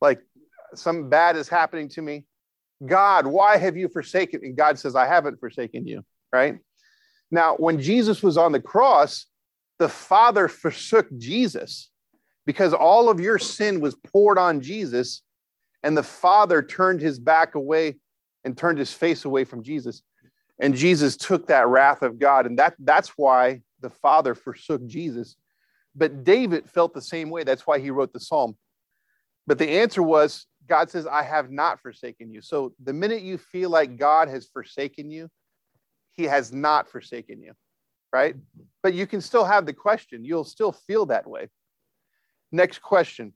like something bad is happening to me. God, why have you forsaken me? And God says, I haven't forsaken you, right? Now, when Jesus was on the cross, the Father forsook Jesus because all of your sin was poured on Jesus, and the Father turned his back away and turned his face away from Jesus. And Jesus took that wrath of God, and that's why the Father forsook Jesus. But David felt the same way. That's why he wrote the psalm. But the answer was, God says, I have not forsaken you. So the minute you feel like God has forsaken you, he has not forsaken you, right? But you can still have the question. You'll still feel that way. Next question.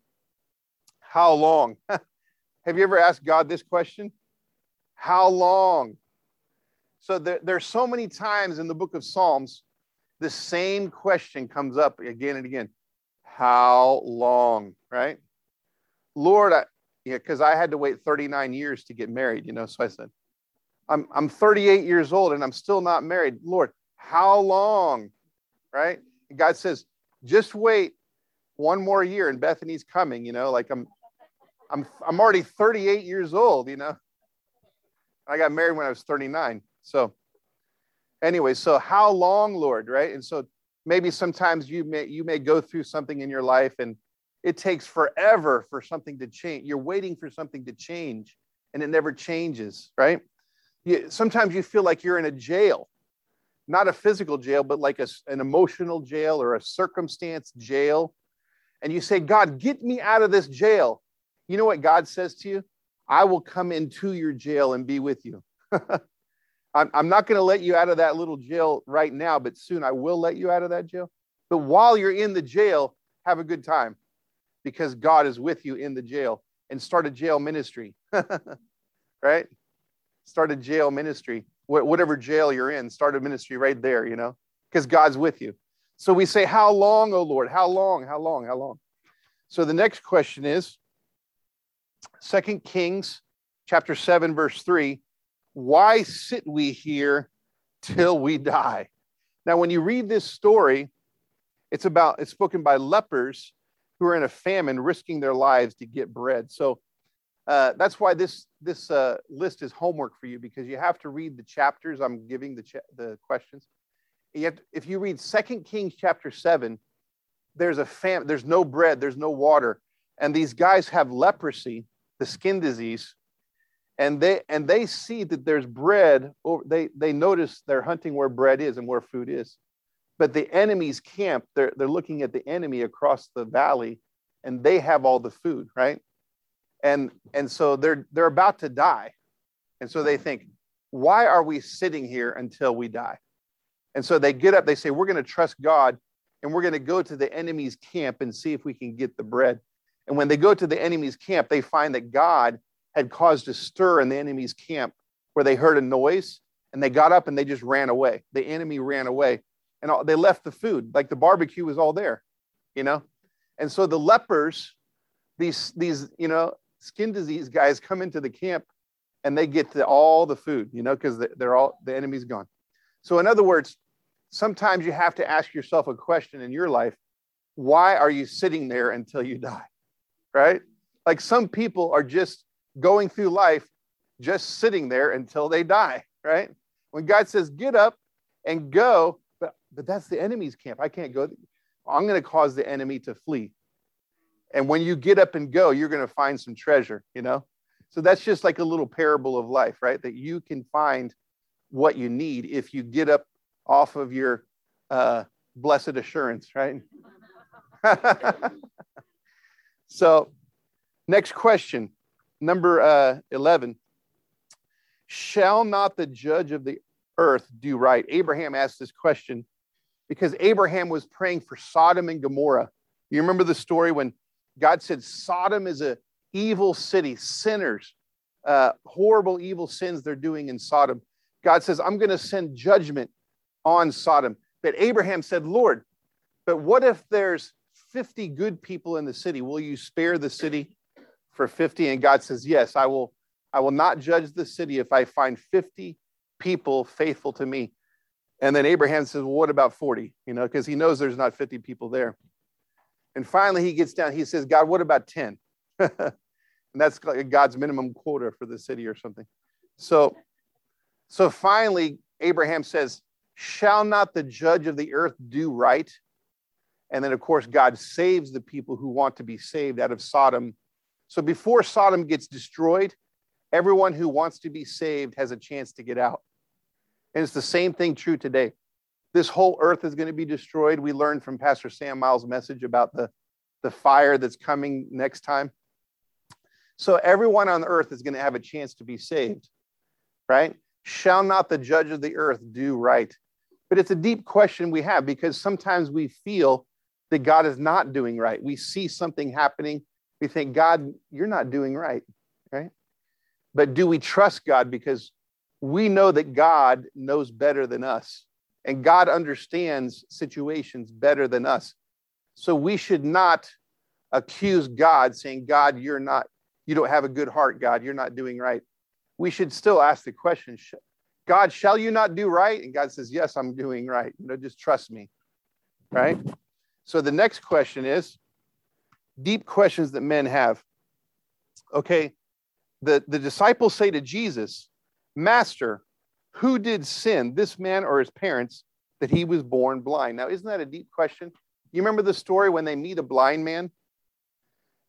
How long? Have you ever asked God this question? How long? So there's so many times in the book of Psalms, the same question comes up again and again. How long, right? Lord, because I had to wait 39 years to get married, so I said, I'm 38 years old and I'm still not married. Lord, how long, right? And God says, just wait one more year and Bethany's coming, like I'm already 38 years old, I got married when I was 39. So anyway, so how long, Lord, right? And so maybe sometimes you may go through something in your life and it takes forever for something to change. You're waiting for something to change and it never changes, right? Sometimes you feel like you're in a jail, not a physical jail, but like an emotional jail or a circumstance jail. And you say, God, get me out of this jail. You know what God says to you? I will come into your jail and be with you. I'm not going to let you out of that little jail right now, but soon I will let you out of that jail. But while you're in the jail, have a good time because God is with you in the jail, and start a jail ministry, right? Start a jail ministry, whatever jail you're in, start a ministry right there, because God's with you. So we say, how long, oh Lord, how long, how long, how long? So the next question is, 2 Kings chapter 7, verse 3, why sit we here till we die? Now, when you read this story, it's spoken by lepers who are in a famine, risking their lives to get bread. So that's why this list is homework for you, because you have to read the chapters. I'm giving the questions. If you read 2 Kings chapter 7, there's a famine, there's no bread, there's no water. And these guys have leprosy, the skin disease, and they see that there's bread. They notice they're hunting where bread is and where food is. But the enemy's camp, they're looking at the enemy across the valley, and they have all the food, right? And so they're about to die. And so they think, why are we sitting here until we die? And so they get up, they say, we're going to trust God, and we're going to go to the enemy's camp and see if we can get the bread. And when they go to the enemy's camp, they find that God had caused a stir in the enemy's camp where they heard a noise and they got up and they just ran away. The enemy ran away and they left the food, like the barbecue was all there, And so the lepers, these skin disease guys come into the camp and they get all the food, because the enemy's gone. So in other words, sometimes you have to ask yourself a question in your life. Why are you sitting there until you die? Right? Like some people are just going through life, just sitting there until they die, right? When God says, get up and go, but that's the enemy's camp. I can't go. I'm going to cause the enemy to flee. And when you get up and go, you're going to find some treasure, So that's just like a little parable of life, right? That you can find what you need if you get up off of your blessed assurance, right? So next question, number 11. Shall not the judge of the earth do right? Abraham asked this question because Abraham was praying for Sodom and Gomorrah. You remember the story when God said Sodom is an evil city, sinners, horrible evil sins they're doing in Sodom. God says, I'm going to send judgment on Sodom. But Abraham said, Lord, but what if there's 50 good people in the city? Will you spare the city for 50? And God says, yes, I will not judge the city if I find 50 people faithful to me. And then Abraham says, well, what about 40? Because he knows there's not 50 people there. And finally, he gets down. He says, God, what about 10? And that's like God's minimum quota for the city or something. So finally, Abraham says, shall not the judge of the earth do right? And then, of course, God saves the people who want to be saved out of Sodom. So before Sodom gets destroyed, everyone who wants to be saved has a chance to get out. And it's the same thing true today. This whole earth is going to be destroyed. We learned from Pastor Sam Miles' message about the fire that's coming next time. So everyone on earth is going to have a chance to be saved, right? Shall not the judge of the earth do right? But it's a deep question we have, because sometimes we feel that God is not doing right. We see something happening. We think, God, you're not doing right, right? But do we trust God? Because we know that God knows better than us, and God understands situations better than us. So we should not accuse God, saying, God, you don't have a good heart, God, you're not doing right. We should still ask the question, God, shall you not do right? And God says, yes, I'm doing right. Just trust me, right? So the next question is, deep questions that men have. Okay, the disciples say to Jesus, Master, who did sin, this man or his parents, that he was born blind? Now, isn't that a deep question? You remember the story when they meet a blind man?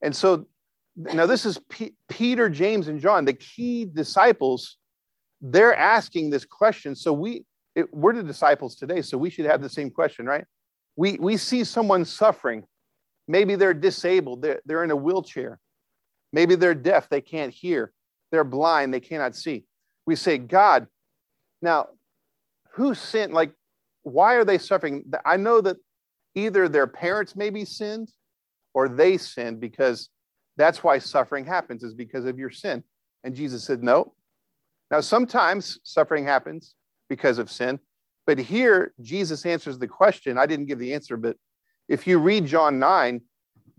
And so, now this is Peter, James, and John, the key disciples. They're asking this question. So we're the disciples today, so we should have the same question, right? We see someone suffering. Maybe they're disabled. They're in a wheelchair. Maybe they're deaf. They can't hear. They're blind. They cannot see. We say, God, now, who sinned? Like, why are they suffering? I know that either their parents maybe sinned or they sinned, because that's why suffering happens, is because of your sin. And Jesus said, no. Now, sometimes suffering happens because of sin. But here, Jesus answers the question. I didn't give the answer, but if you read John 9,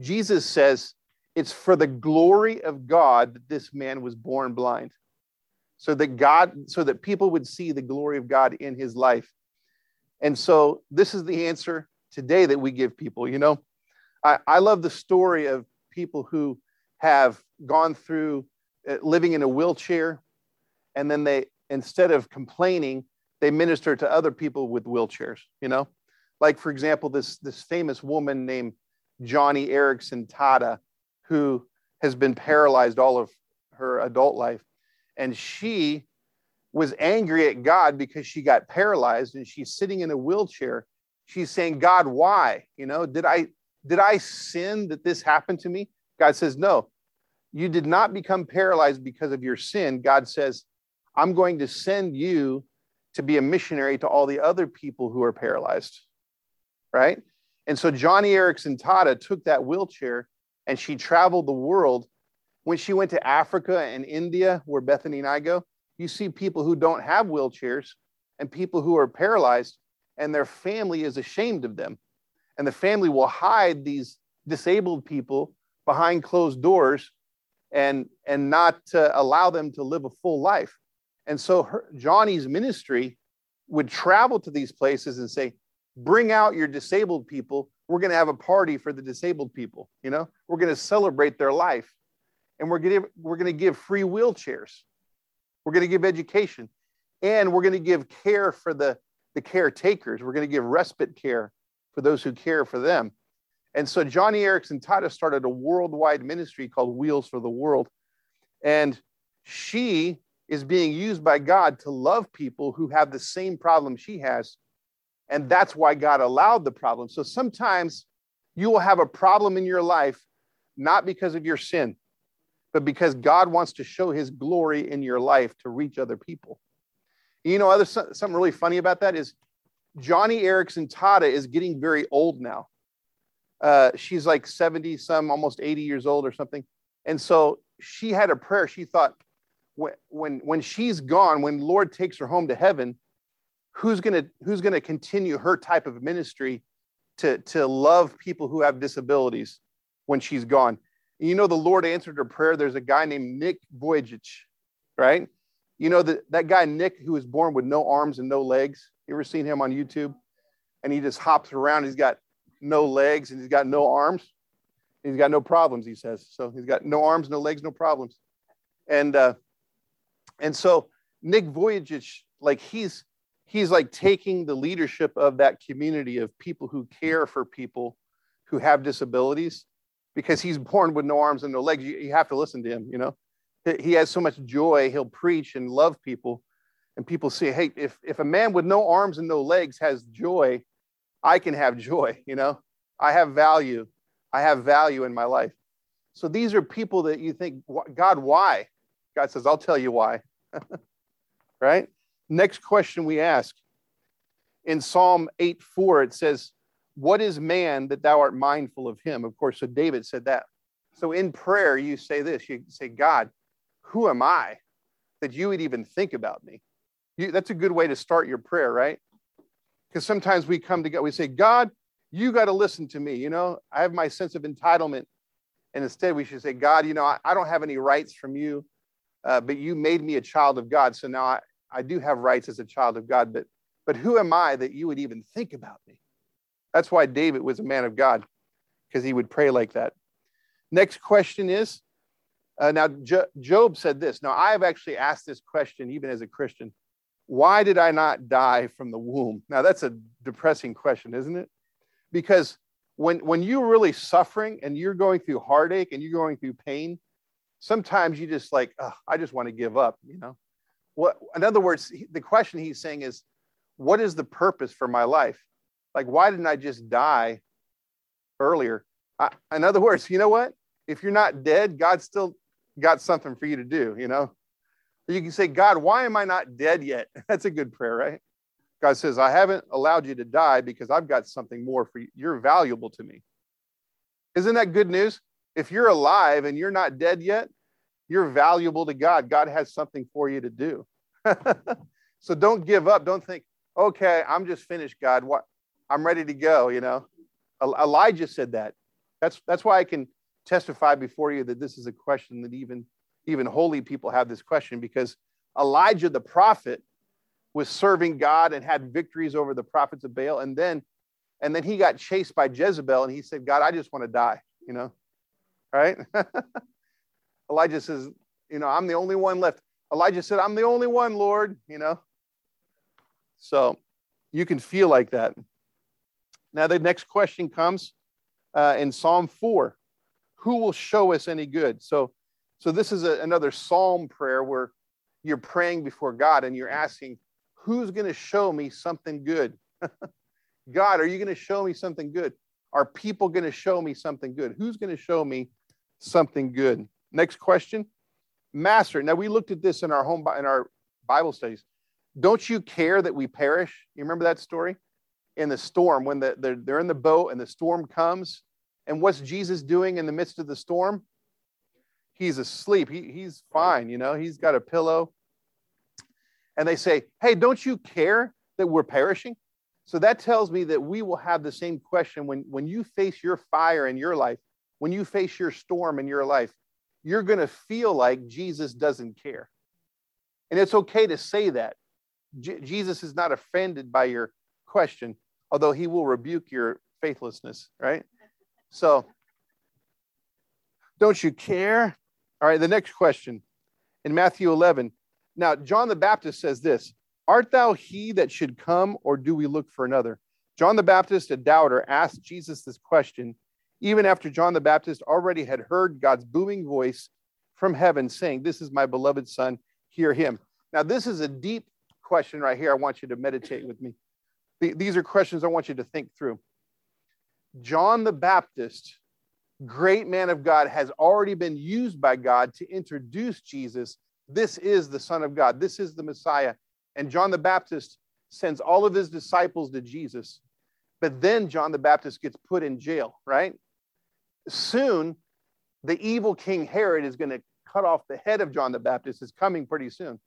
Jesus says, it's for the glory of God that this man was born blind, so that people would see the glory of God in his life. And so this is the answer today that we give people. I love the story of people who have gone through living in a wheelchair, and then they, instead of complaining, they minister to other people with wheelchairs, Like, for example, this famous woman named Joni Eareckson Tada, who has been paralyzed all of her adult life. And she was angry at God because she got paralyzed, and she's sitting in a wheelchair. She's saying, God, why? Did I sin that this happened to me? God says, no, you did not become paralyzed because of your sin. God says, I'm going to send you to be a missionary to all the other people who are paralyzed. Right? And so Joni Eareckson Tada took that wheelchair and she traveled the world. When she went to Africa and India, where Bethany and I go, you see people who don't have wheelchairs and people who are paralyzed, and their family is ashamed of them. And the family will hide these disabled people behind closed doors and not allow them to live a full life. And so Joni's ministry would travel to these places and say, bring out your disabled people. We're going to have a party for the disabled people. We're going to celebrate their life, and we're going to give free wheelchairs. We're going to give education, and we're going to give care for the caretakers. We're going to give respite care for those who care for them. And so Joni Eareckson Tada started a worldwide ministry called Wheels for the World. And she is being used by God to love people who have the same problem she has. And that's why God allowed the problem. So sometimes you will have a problem in your life, not because of your sin, but because God wants to show his glory in your life to reach other people. Something really funny about that is Joni Eareckson Tada is getting very old now. She's like 70 some, almost 80 years old or something. And so she had a prayer. She thought, when she's gone, when Lord takes her home to heaven, who's gonna continue her type of ministry to love people who have disabilities when she's gone? And the Lord answered her prayer. There's a guy named Nick Vujicic, right? That guy Nick, who was born with no arms and no legs. You ever seen him on YouTube? And he just hops around. He's got no legs and he's got no arms. He's got no problems, he says. So he's got no arms, no legs, no problems. And so Nick Vujicic, like he's like taking the leadership of that community of people who care for people who have disabilities, because he's born with no arms and no legs. You have to listen to him, you know. He has so much joy. He'll preach and love people. And people say, hey, if a man with no arms and no legs has joy, I can have joy, you know. I have value. I have value in my life. So these are people that you think, God, why? God says, I'll tell you why. Right? Next question we ask. In Psalm 8:4, it says, what is man that thou art mindful of him? Of course, so David said that. So in prayer, you say this. You say, God, who am I that you would even think about me? That's a good way to start your prayer, right? Because sometimes we come to God, we say, God, you got to listen to me. You know, I have my sense of entitlement. And instead we should say, God, you know, I don't have any rights from you, but you made me a child of God. So now I do have rights as a child of God, but who am I that you would even think about me? That's why David was a man of God, because he would pray like that. Next question is, now Job said this. Now I've actually asked this question even as a Christian. Why did I not die from the womb? Now that's a depressing question, isn't it? Because when you're really suffering and you're going through heartache and you're going through pain, sometimes you just like, oh, I just want to give up, you know? In other words, the question he's saying is, what is the purpose for my life? Like, why didn't I just die earlier? In other words, you know what? If you're not dead, God's still got something for you to do, you know? Or you can say, God, why am I not dead yet? That's a good prayer, right? God says, I haven't allowed you to die because I've got something more for you. You're valuable to me. Isn't that good news? If you're alive and you're not dead yet, you're valuable to God. God has something for you to do. So don't give up. Don't think, okay, I'm just finished, God. What? I'm ready to go, you know. Elijah said that. That's why I can testify before you that this is a question that even holy people have this question, because Elijah the prophet was serving God and had victories over the prophets of Baal. And then he got chased by Jezebel and he said, God, I just want to die, you know, right? Elijah says, you know, I'm the only one left. Elijah said, I'm the only one, Lord, you know. So you can feel like that. Now the next question comes in Psalm 4. Who will show us any good? So this is another psalm prayer where you're praying before God and you're asking, who's going to show me something good? God, are you going to show me something good? Are people going to show me something good? Who's going to show me something good? Next question, Master. Now, we looked at this in our Bible studies. Don't you care that we perish? You remember that story? In the storm, when they're in the boat and the storm comes. And what's Jesus doing in the midst of the storm? He's asleep. He's fine, you know. He's got a pillow. And they say, hey, don't you care that we're perishing? So that tells me that we will have the same question when you face your fire in your life, when you face your storm in your life, you're going to feel like Jesus doesn't care. And it's okay to say that. Jesus is not offended by your question, although he will rebuke your faithlessness, right? So don't you care? All right, the next question in Matthew 11. Now, John the Baptist says this, art thou he that should come, or do we look for another? John the Baptist, a doubter, asked Jesus this question, even after John the Baptist already had heard God's booming voice from heaven saying, this is my beloved son, hear him. Now, this is a deep question right here. I want you to meditate with me. These are questions I want you to think through. John the Baptist, great man of God, has already been used by God to introduce Jesus. This is the Son of God. This is the Messiah. And John the Baptist sends all of his disciples to Jesus. But then John the Baptist gets put in jail, right? Soon, the evil King Herod is going to cut off the head of John the Baptist. It's coming pretty soon.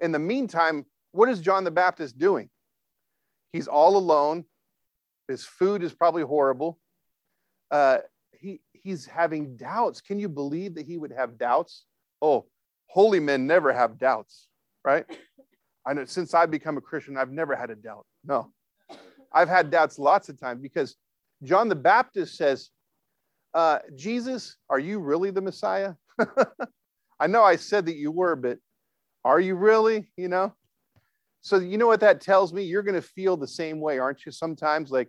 In the meantime, what is John the Baptist doing? He's all alone. His food is probably horrible. He's having doubts. Can you believe that he would have doubts? Oh, holy men never have doubts, right? I know since I've become a Christian, I've never had a doubt. No, I've had doubts lots of times because John the Baptist says, Jesus, are you really the Messiah? I know I said that you were, but are you really, you know? So you know what that tells me? You're going to feel the same way, aren't you? Sometimes, like,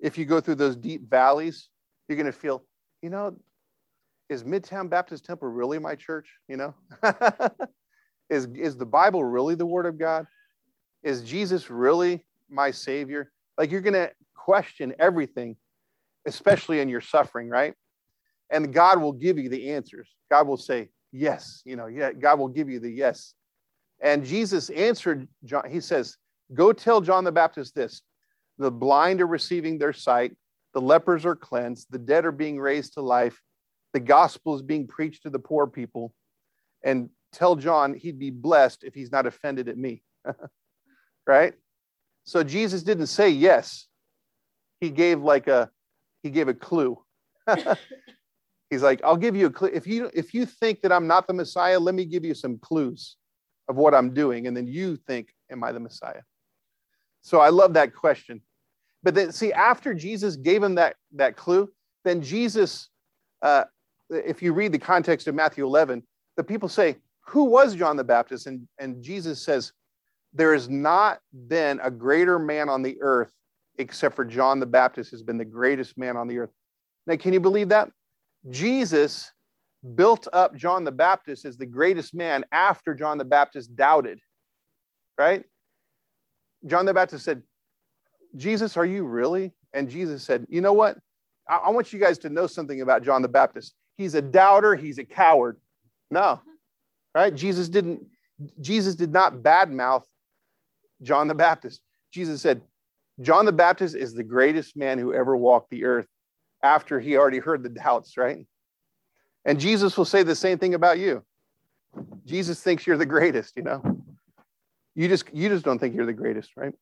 if you go through those deep valleys, you're going to feel, you know, is Midtown Baptist Temple really my church? You know, is the Bible really the Word of God? Is Jesus really my Savior? Like, you're going to question everything, especially in your suffering, right? And God will give you the answers. God will say, yes, you know, yeah, God will give you the yes. And Jesus answered John. He says, go tell John the Baptist this, the blind are receiving their sight, the lepers are cleansed, the dead are being raised to life, the gospel is being preached to the poor people, and tell John he'd be blessed if he's not offended at me, right? So Jesus didn't say yes. He gave a clue. He's like, I'll give you a clue. If you think that I'm not the Messiah, let me give you some clues of what I'm doing. And then you think, am I the Messiah? So I love that question. But then see, after Jesus gave him that clue, then Jesus, if you read the context of Matthew 11, the people say, who was John the Baptist? And Jesus says, there has not been a greater man on the earth except for John the Baptist has been the greatest man on the earth. Now, can you believe that? Jesus built up John the Baptist as the greatest man after John the Baptist doubted, right? John the Baptist said, Jesus, are you really? And Jesus said, you know what? I want you guys to know something about John the Baptist. He's a doubter. He's a coward. No, right? Jesus did not badmouth John the Baptist. Jesus said, John the Baptist is the greatest man who ever walked the earth after he already heard the doubts, right? And Jesus will say the same thing about you. Jesus thinks you're the greatest, you know? You just don't think you're the greatest, right?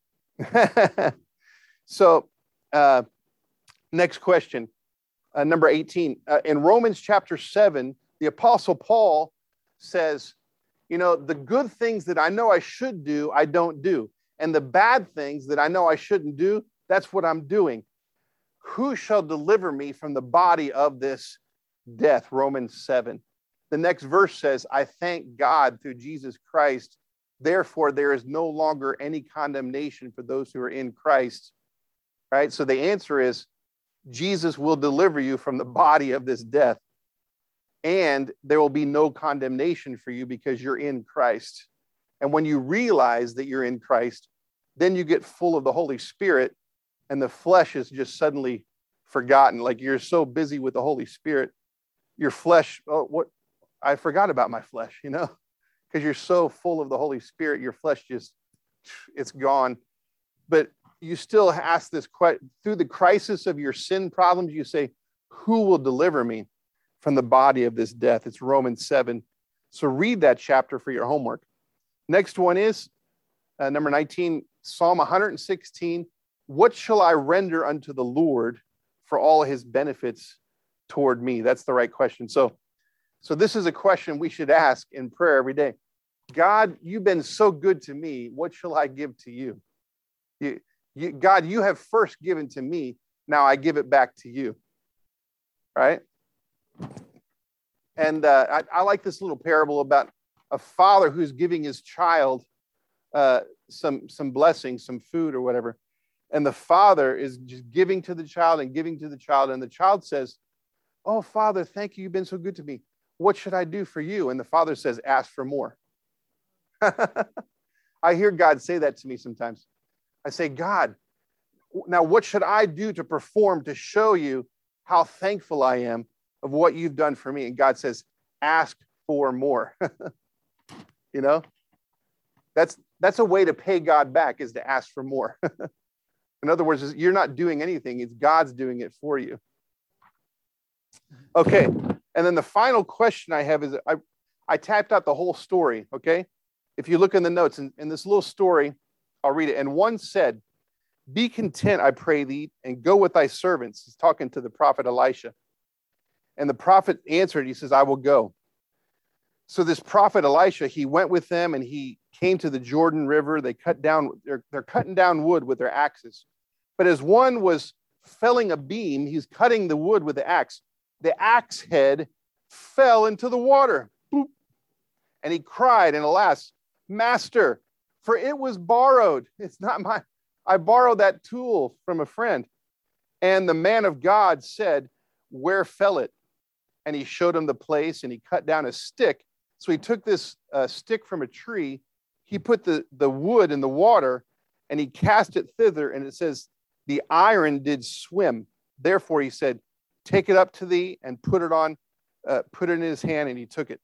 So, next question, number 18. In Romans chapter 7, the Apostle Paul says, you know, the good things that I know I should do, I don't do. And the bad things that I know I shouldn't do, that's what I'm doing. Who shall deliver me from the body of this death? Romans 7. The next verse says, I thank God through Jesus Christ. Therefore, there is no longer any condemnation for those who are in Christ. Right? So the answer is, Jesus will deliver you from the body of this death. And there will be no condemnation for you because you're in Christ. And when you realize that you're in Christ, then you get full of the Holy Spirit and the flesh is just suddenly forgotten. Like, you're so busy with the Holy Spirit, your flesh, I forgot about my flesh, you know, because you're so full of the Holy Spirit, your flesh just, it's gone. But you still ask this question, through the crisis of your sin problems, you say, who will deliver me from the body of this death? It's Romans 7. So read that chapter for your homework. Next one is number 19, Psalm 116. What shall I render unto the Lord for all his benefits toward me? That's the right question. So this is a question we should ask in prayer every day. God, you've been so good to me. What shall I give to you? God, you have first given to me. Now I give it back to you. Right? And I like this little parable about a father who's giving his child some blessings, some food or whatever. And the father is just giving to the child. And the child says, oh, Father, thank you. You've been so good to me. What should I do for you? And the father says, ask for more. I hear God say that to me sometimes. I say, God, now what should I do to perform to show you how thankful I am of what you've done for me? And God says, ask for more. You know, that's a way to pay God back, is to ask for more. In other words, you're not doing anything. It's God's doing it for you. Okay. And then the final question I have is, I typed out the whole story. Okay. If you look in the notes, in this little story, I'll read it. And one said, be content, I pray thee, and go with thy servants. He's talking to the prophet Elisha. And the prophet answered, he says, I will go. So this prophet Elisha, he went with them and he came to the Jordan River. They cut down, they're cutting down wood with their axes. But as one was felling a beam, he's cutting the wood with the axe. the axe head fell into the water. Boop. And he cried, and alas, master, for it was borrowed. It's not mine. I borrowed that tool from a friend. And the man of God said, where fell it? And he showed him the place, and he cut down a stick. So he took this stick from a tree. He put the wood in the water, and he cast it thither. And it says, the iron did swim. Therefore, he said, take it up to thee and put it in his hand, and he took it.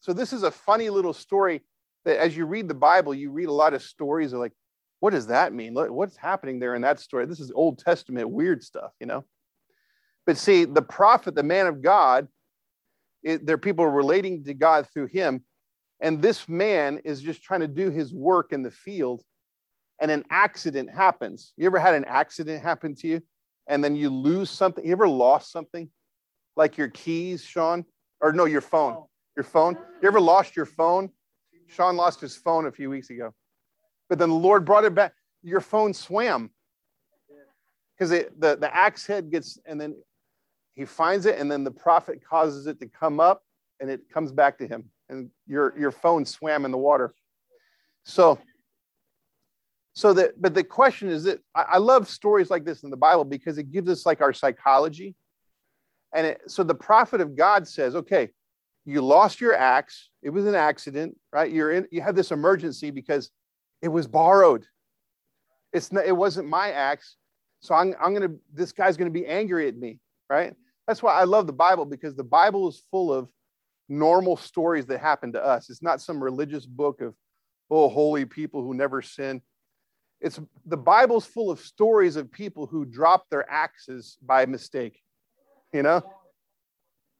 So this is a funny little story that as you read the Bible, you read a lot of stories of like, what does that mean? What's happening there in that story? This is Old Testament weird stuff, you know? But see, the prophet, the man of God, there are people relating to God through him. And this man is just trying to do his work in the field. And an accident happens. You ever had an accident happen to you? And then you lose something. You ever lost something? Like your keys, Sean? Or no, your phone. Oh. Your phone. You ever lost your phone? Sean lost his phone a few weeks ago. But then the Lord brought it back. Your phone swam. Because the axe head gets, and then he finds it, and then the prophet causes it to come up, and it comes back to him. And your phone swam in the water. But the question is that I love stories like this in the Bible because it gives us like our psychology. And so the prophet of God says, okay, you lost your axe. It was an accident, right? You had this emergency because it was borrowed. It wasn't my axe. So this guy's going to be angry at me, right? That's why I love the Bible, because the Bible is full of normal stories that happen to us. It's not some religious book of, oh, holy people who never sin. The Bible's full of stories of people who drop their axes by mistake, you know?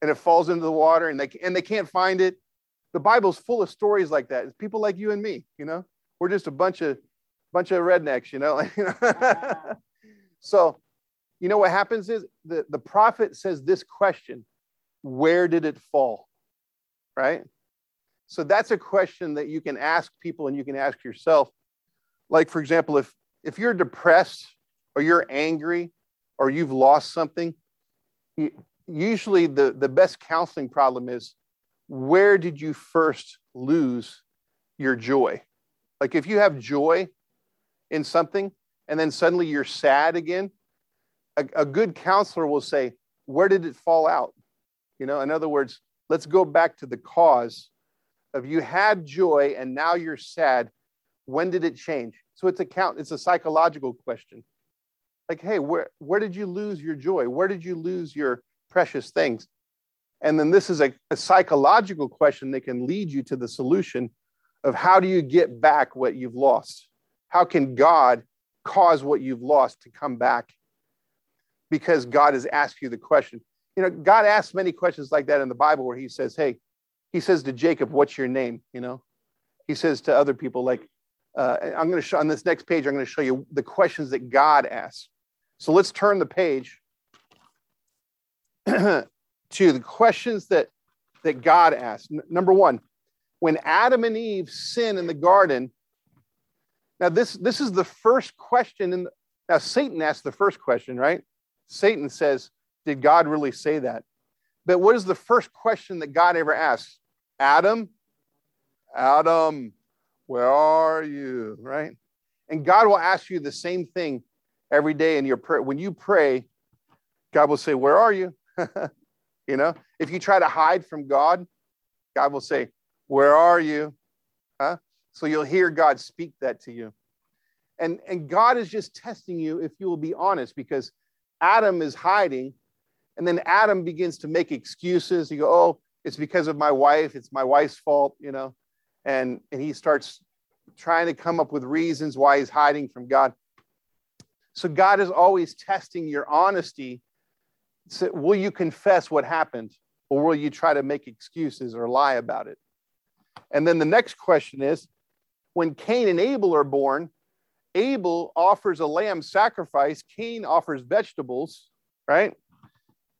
And it falls into the water, and they can't find it. The Bible's full of stories like that. It's people like you and me, you know? We're just a bunch of rednecks, you know? So, you know what happens is the prophet says this question, where did it fall? Right? So that's a question that you can ask people and you can ask yourself. Like, for example, if you're depressed or you're angry or you've lost something, usually the best counseling problem is, where did you first lose your joy? Like if you have joy in something and then suddenly you're sad again, a good counselor will say, where did it fall out? You know, in other words, let's go back to the cause of you had joy and now you're sad. When did it change? So it's a psychological question. Like, hey, where did you lose your joy? Where did you lose your precious things? And then this is a psychological question that can lead you to the solution of how do you get back what you've lost? How can God cause what you've lost to come back? Because God has asked you the question. You know, God asks many questions like that in the Bible where he says, hey, he says to Jacob, what's your name? You know, he says to other people like, I'm going to show on this next page, I'm going to show you the questions that God asks. So let's turn the page to the questions that God asked. Number one, when Adam and Eve sin in the garden, now this is the first question. Now Satan asked the first question, right? Satan says, did God really say that? But what is the first question that God ever asks? Adam. Where are you, right? And God will ask you the same thing every day in your prayer. When you pray, God will say, where are you? You know, if you try to hide from God, God will say, where are you? Huh? So you'll hear God speak that to you. And God is just testing you if you will be honest, because Adam is hiding. And then Adam begins to make excuses. You go, oh, it's because of my wife. It's my wife's fault, you know. And he starts trying to come up with reasons why he's hiding from God. So God is always testing your honesty. So will you confess what happened, or will you try to make excuses or lie about it? And then the next question is, when Cain and Abel are born, Abel offers a lamb sacrifice. Cain offers vegetables, right?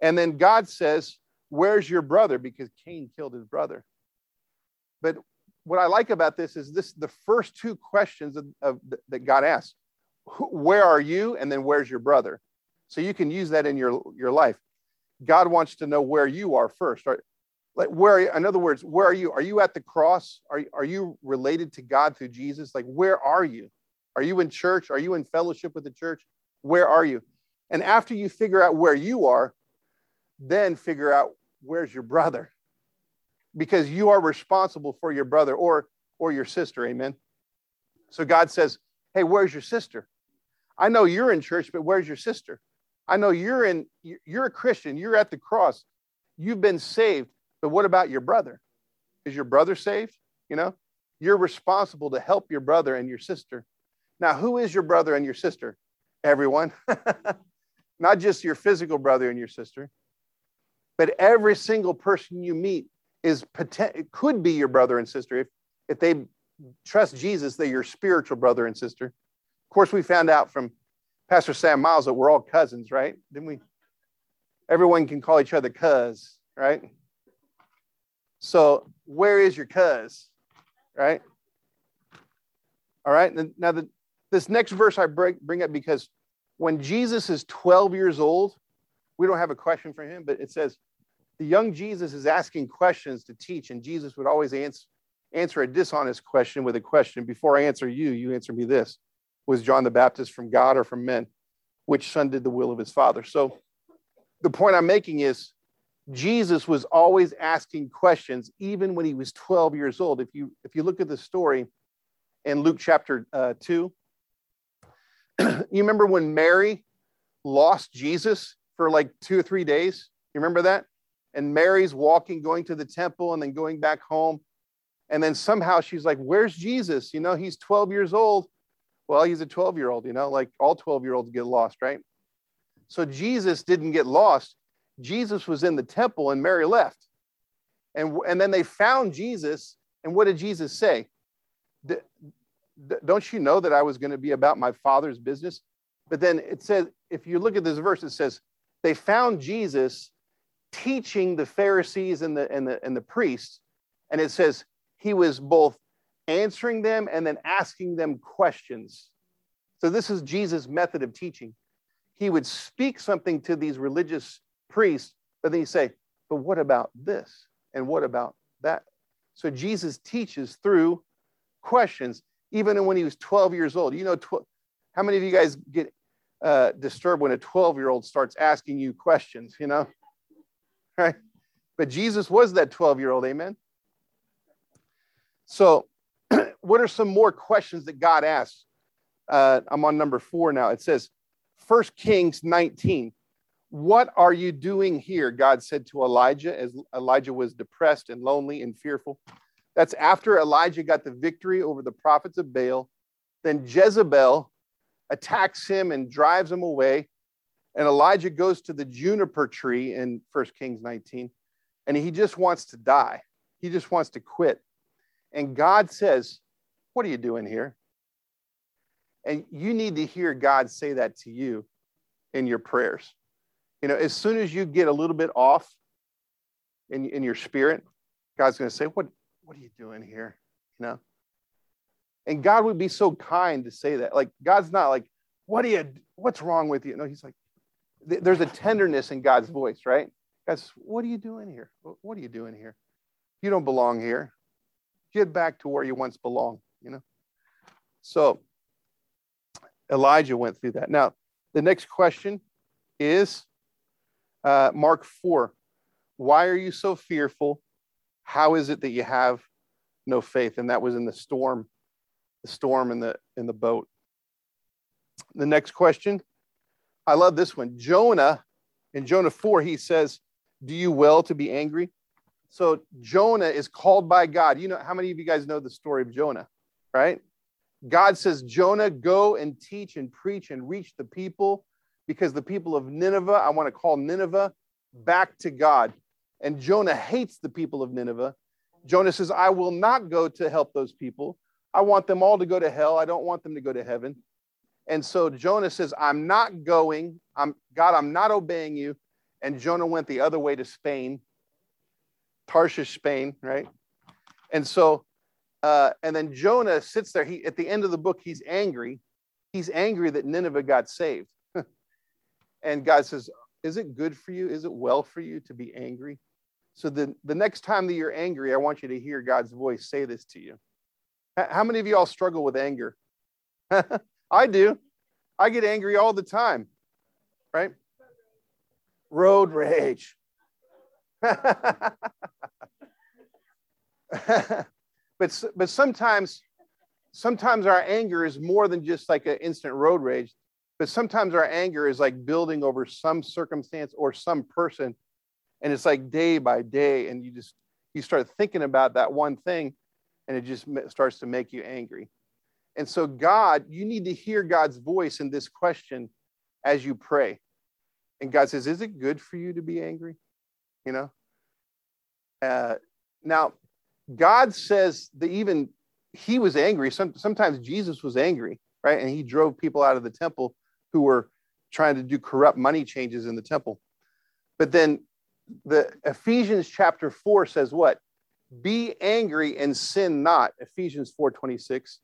And then God says, where's your brother? Because Cain killed his brother. But what I like about this is the first two questions that God asks, where are you? And then where's your brother? So you can use that in your life. God wants to know where you are first. Right? Like where, in other words, where are you? Are you at the cross? Are you related to God through Jesus? Like, where are you? Are you in church? Are you in fellowship with the church? Where are you? And after you figure out where you are, then figure out where's your brother, because you are responsible for your brother or your sister. Amen. So God says, hey, where's your sister? I know you're in church, but where's your sister? I know you're a Christian. You're at the cross. You've been saved. But what about your brother? Is your brother saved? You know, you're responsible to help your brother and your sister. Now, who is your brother and your sister? Everyone, not just your physical brother and your sister, but every single person you meet could be your brother and sister. If they trust Jesus, they're your spiritual brother and sister. Of course, we found out from Pastor Sam Miles that we're all cousins, right? Didn't we? Everyone can call each other cuz, right? So where is your cuz, right? All right. Now, this next verse I bring up because when Jesus is 12 years old, we don't have a question for him, but it says the young Jesus is asking questions to teach, and Jesus would always answer a dishonest question with a question. Before I answer you, you answer me this. Was John the Baptist from God or from men? Which son did the will of his father? So the point I'm making is Jesus was always asking questions, even when he was 12 years old. If you look at the story in Luke chapter 2, you remember when Mary lost Jesus for like 2 or 3 days? You remember that? And Mary's walking, going to the temple and then going back home. And then somehow she's like, where's Jesus? You know, he's 12 years old. Well, he's a 12-year-old, you know, like all 12-year-olds get lost, right? So Jesus didn't get lost. Jesus was in the temple and Mary left. And then they found Jesus. And what did Jesus say? Don't you know that I was going to be about my Father's business? But then it says, if you look at this verse, it says, they found Jesus teaching the Pharisees and the priests. And it says he was both answering them and then asking them questions. So this is Jesus' method of teaching. He would speak something to these religious priests, but then he'd say, but what about this? And what about that? So Jesus teaches through questions, even when he was 12 years old. You know, how many of you guys get disturbed when a 12-year-old starts asking you questions, you know? Right? But Jesus was that 12-year-old, amen? So what are some more questions that God asks? I'm on number 4 now. It says, 1 Kings 19. What are you doing here? God said to Elijah, as Elijah was depressed and lonely and fearful. That's after Elijah got the victory over the prophets of Baal. Then Jezebel attacks him and drives him away. And Elijah goes to the juniper tree in 1 Kings 19. And he just wants to die. He just wants to quit. And God says, what are you doing here? And you need to hear God say that to you in your prayers. You know, as soon as you get a little bit off in your spirit, God's going to say, what are you doing here? You know? And God would be so kind to say that. Like, God's not like, what's wrong with you? No, he's like, there's a tenderness in God's voice, right? That's, what are you doing here? What are you doing here? You don't belong here. Get back to where you once belonged, you know? So Elijah went through that. Now, the next question is Mark 4. Why are you so fearful? How is it that you have no faith? And that was in the storm in the boat. The next question, I love this one. Jonah, in Jonah 4, he says, do you well to be angry? So Jonah is called by God. You know, how many of you guys know the story of Jonah, right? God says, Jonah, go and teach and preach and reach the people, because the people of Nineveh, I want to call Nineveh back to God. And Jonah hates the people of Nineveh. Jonah says, I will not go to help those people. I want them all to go to hell. I don't want them to go to heaven. And so Jonah says, I'm not going. God, I'm not obeying you. And Jonah went the other way to Spain. Tarshish, Spain, right? And so, and then Jonah sits there. He, at the end of the book, he's angry. He's angry that Nineveh got saved. And God says, Is it good for you? Is it well for you to be angry? So the next time that you're angry, I want you to hear God's voice say this to you. How many of you all struggle with anger? I do. I get angry all the time, right? Road rage. But sometimes our anger is more than just like an instant road rage. But sometimes our anger is like building over some circumstance or some person. And it's like day by day. And you start thinking about that one thing and it just starts to make you angry. And so God, you need to hear God's voice in this question as you pray. And God says, is it good for you to be angry? You know? Now, God says that even he was angry. Sometimes Jesus was angry, right? And he drove people out of the temple who were trying to do corrupt money changes in the temple. But then the Ephesians chapter 4 says what? Be angry and sin not. Ephesians 4:26.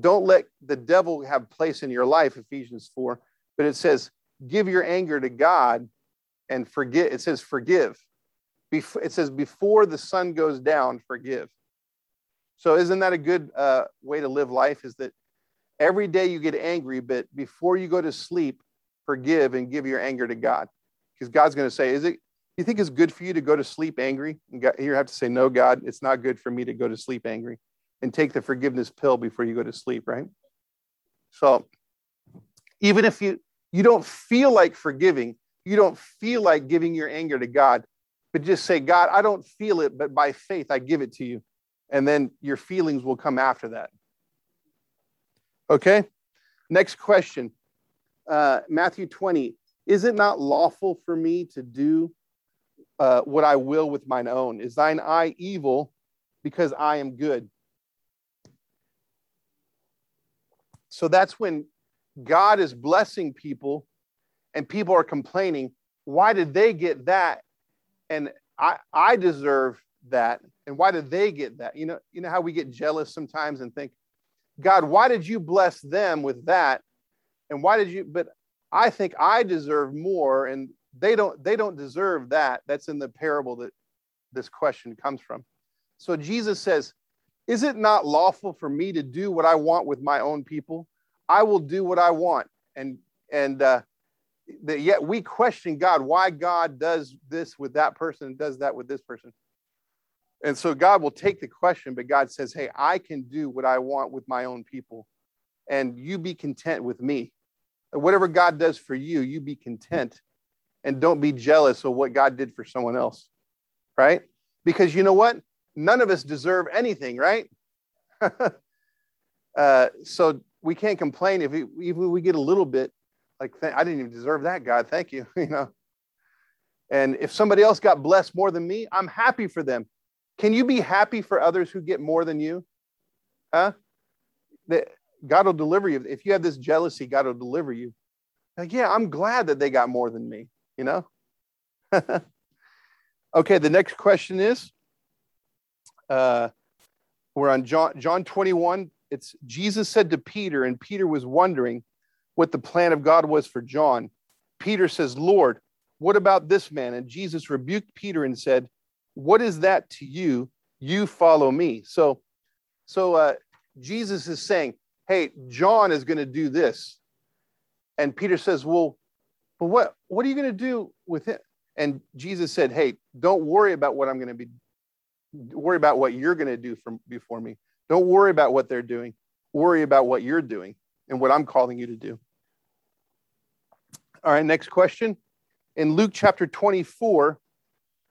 Don't let the devil have place in your life, Ephesians 4. But it says, give your anger to God and forget. It says, forgive. It says, before the sun goes down, forgive. So isn't that a good way to live life? Is that every day you get angry, but before you go to sleep, forgive and give your anger to God. Because God's going to say, you think it's good for you to go to sleep angry? And you have to say, no, God, it's not good for me to go to sleep angry. And take the forgiveness pill before you go to sleep, right? So even if you don't feel like forgiving, you don't feel like giving your anger to God, but just say, God, I don't feel it, but by faith, I give it to you. And then your feelings will come after that. Okay. Next question. Matthew 20. Is it not lawful for me to do what I will with mine own? Is thine eye evil because I am good? So that's when God is blessing people and people are complaining, why did they get that? And I deserve that. And why did they get that? You know how we get jealous sometimes and think, God, why did you bless them with that? And why did you, but I think I deserve more and they don't deserve that. That's in the parable that this question comes from. So Jesus says, is it not lawful for me to do what I want with my own people? I will do what I want. And yet we question God, why God does this with that person and does that with this person. And so God will take the question, but God says, hey, I can do what I want with my own people. And you be content with me. Whatever God does for you, you be content. And don't be jealous of what God did for someone else. Right? Because you know what? None of us deserve anything, right? So we can't complain if we get a little bit. Like, I didn't even deserve that, God. Thank you, you know. And if somebody else got blessed more than me, I'm happy for them. Can you be happy for others who get more than you? Huh? God will deliver you. If you have this jealousy, God will deliver you. Like, yeah, I'm glad that they got more than me, you know. Okay, the next question is. We're on John 21. It's Jesus said to Peter, and Peter was wondering what the plan of God was for John. Peter says, Lord, what about this man? And Jesus rebuked Peter and said, what is that to you? You follow me. So Jesus is saying, hey, John is going to do this. And Peter says, well, but what are you going to do with it? And Jesus said, hey, don't worry about what I'm going to be worry about what you're going to do before me. Don't worry about what they're doing. Worry about what you're doing and what I'm calling you to do. All right, next question. In Luke chapter 24,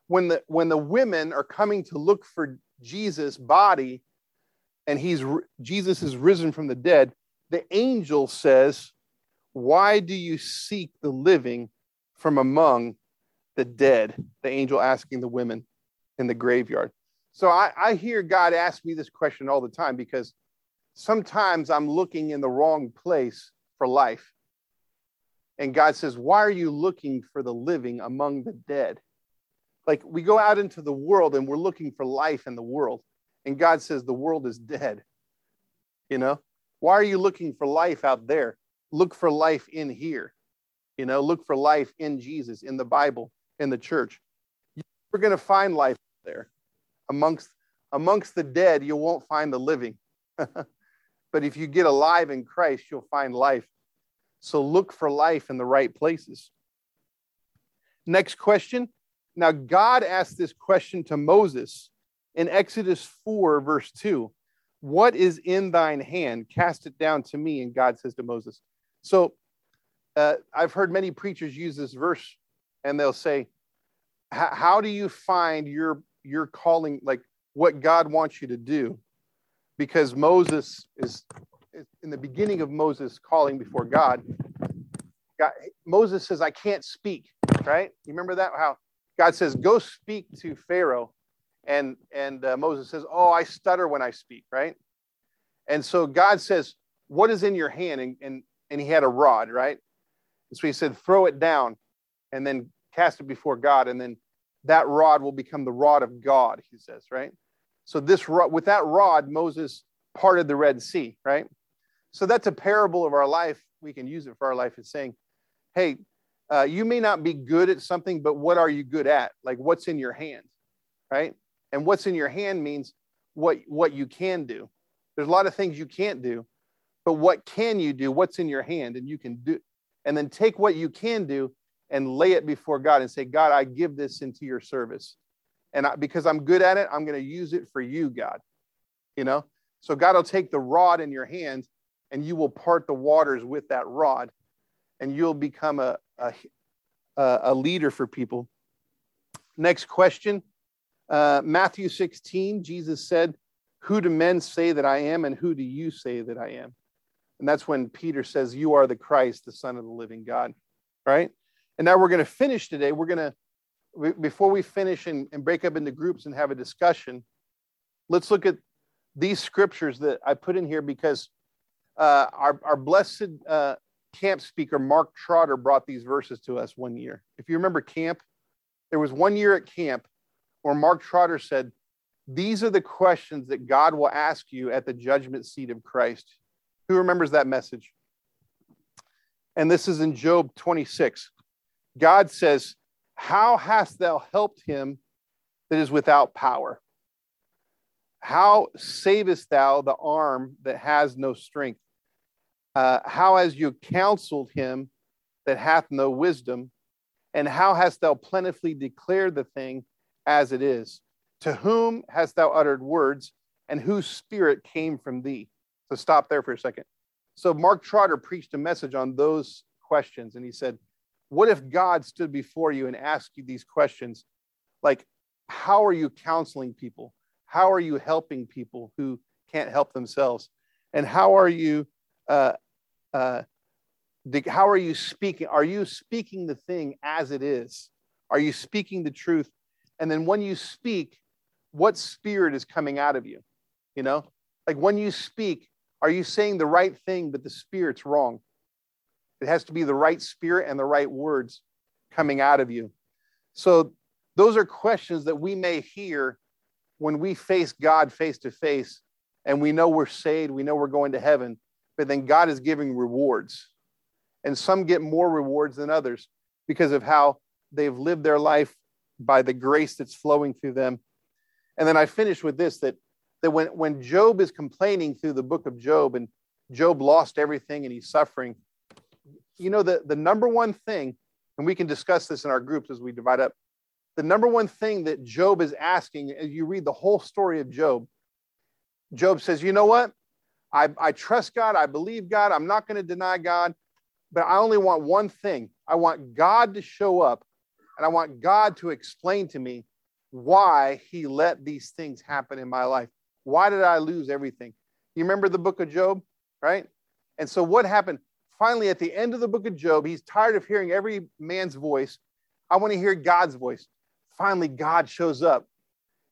when the women are coming to look for Jesus' body and Jesus is risen from the dead, the angel says, why do you seek the living from among the dead? The angel asking the women in the graveyard. So I hear God ask me this question all the time because sometimes I'm looking in the wrong place for life. And God says, why are you looking for the living among the dead? Like we go out into the world and we're looking for life in the world. And God says, the world is dead. You know, why are you looking for life out there? Look for life in here. You know, look for life in Jesus, in the Bible, in the church. You're going to find life there. Amongst the dead, you won't find the living. But if you get alive in Christ, you'll find life. So look for life in the right places. Next question. Now, God asked this question to Moses in Exodus 4, verse 2. What is in thine hand? Cast it down to me. And God says to Moses. So I've heard many preachers use this verse, and they'll say, how do you find your calling, like what God wants you to do? Because Moses is in the beginning of Moses' calling before God. Moses says, I can't speak, right? You remember that? How God says, go speak to Pharaoh. And Moses says, oh, I stutter when I speak, right? And so God says, what is in your hand? And he had a rod, right? And so he said, throw it down and then cast it before God. And then that rod will become the rod of God, he says, right? So this rod, with that rod, Moses parted the Red Sea, right? So that's a parable of our life. We can use it for our life. It's saying, hey, you may not be good at something, but what are you good at? Like, what's in your hand, right? And what's in your hand means what you can do. There's a lot of things you can't do, but what can you do? What's in your hand? And you can do, and then take what you can do and lay it before God and say, God, I give this into your service. And because I'm good at it, I'm going to use it for you, God. You know? So God will take the rod in your hand and you will part the waters with that rod, and you'll become a leader for people. Next question. Matthew 16, Jesus said, who do men say that I am, and who do you say that I am? And that's when Peter says, you are the Christ, the Son of the living God, right? And now we're going to finish today. We're going to, before we finish and break up into groups and have a discussion, let's look at these scriptures that I put in here, because our blessed camp speaker, Mark Trotter, brought these verses to us one year. If you remember camp, there was one year at camp where Mark Trotter said, these are the questions that God will ask you at the judgment seat of Christ. Who remembers that message? And this is in Job 26. God says, how hast thou helped him that is without power? How savest thou the arm that has no strength? How hast thou counseled him that hath no wisdom? And how hast thou plentifully declared the thing as it is? To whom hast thou uttered words, and whose spirit came from thee? So stop there for a second. So Mark Trotter preached a message on those questions, and he said, what if God stood before you and asked you these questions? Like, how are you counseling people? How are you helping people who can't help themselves? And how are you speaking? Are you speaking the thing as it is? Are you speaking the truth? And then when you speak, what spirit is coming out of you? You know, like when you speak, are you saying the right thing, but the spirit's wrong? It has to be the right spirit and the right words coming out of you. So those are questions that we may hear when we face God face to face, and we know we're saved, we know we're going to heaven, but then God is giving rewards. And some get more rewards than others because of how they've lived their life by the grace that's flowing through them. And then I finish with this, that when Job is complaining through the book of Job, and Job lost everything and he's suffering, you know, the number one thing, and we can discuss this in our groups as we divide up, the number one thing that Job is asking, as you read the whole story of Job, Job says, you know what? I trust God. I believe God. I'm not going to deny God, but I only want one thing. I want God to show up, and I want God to explain to me why he let these things happen in my life. Why did I lose everything? You remember the book of Job, right? And so what happened? Finally, at the end of the book of Job, he's tired of hearing every man's voice. I want to hear God's voice. Finally, God shows up.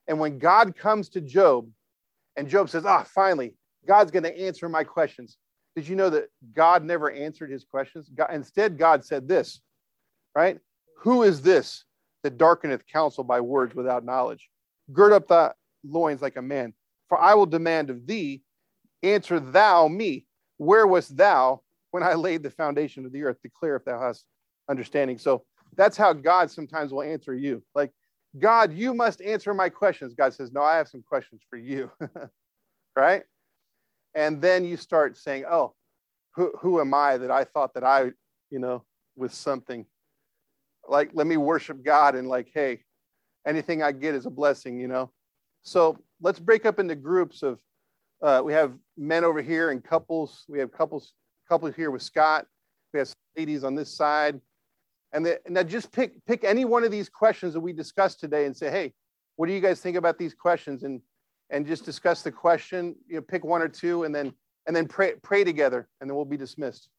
And when God comes to Job, and Job says, finally, God's going to answer my questions. Did you know that God never answered his questions? Instead, God said this, right? Who is this that darkeneth counsel by words without knowledge? Gird up thy loins like a man, for I will demand of thee. Answer thou me. Where wast thou when I laid the foundation of the earth? Declare if thou hast understanding. So that's how God sometimes will answer you. Like, God, you must answer my questions. God says, no, I have some questions for you, right? And then you start saying, oh, who am I that I thought that I, you know, was something? Like, let me worship God and like, hey, anything I get is a blessing, you know? So let's break up into groups of, we have men over here and couples. We have couple here with Scott. We have ladies on this side. And now just pick any one of these questions that we discussed today and say, hey, what do you guys think about these questions? And just discuss the question, you know, pick one or two, and then pray together, and then we'll be dismissed.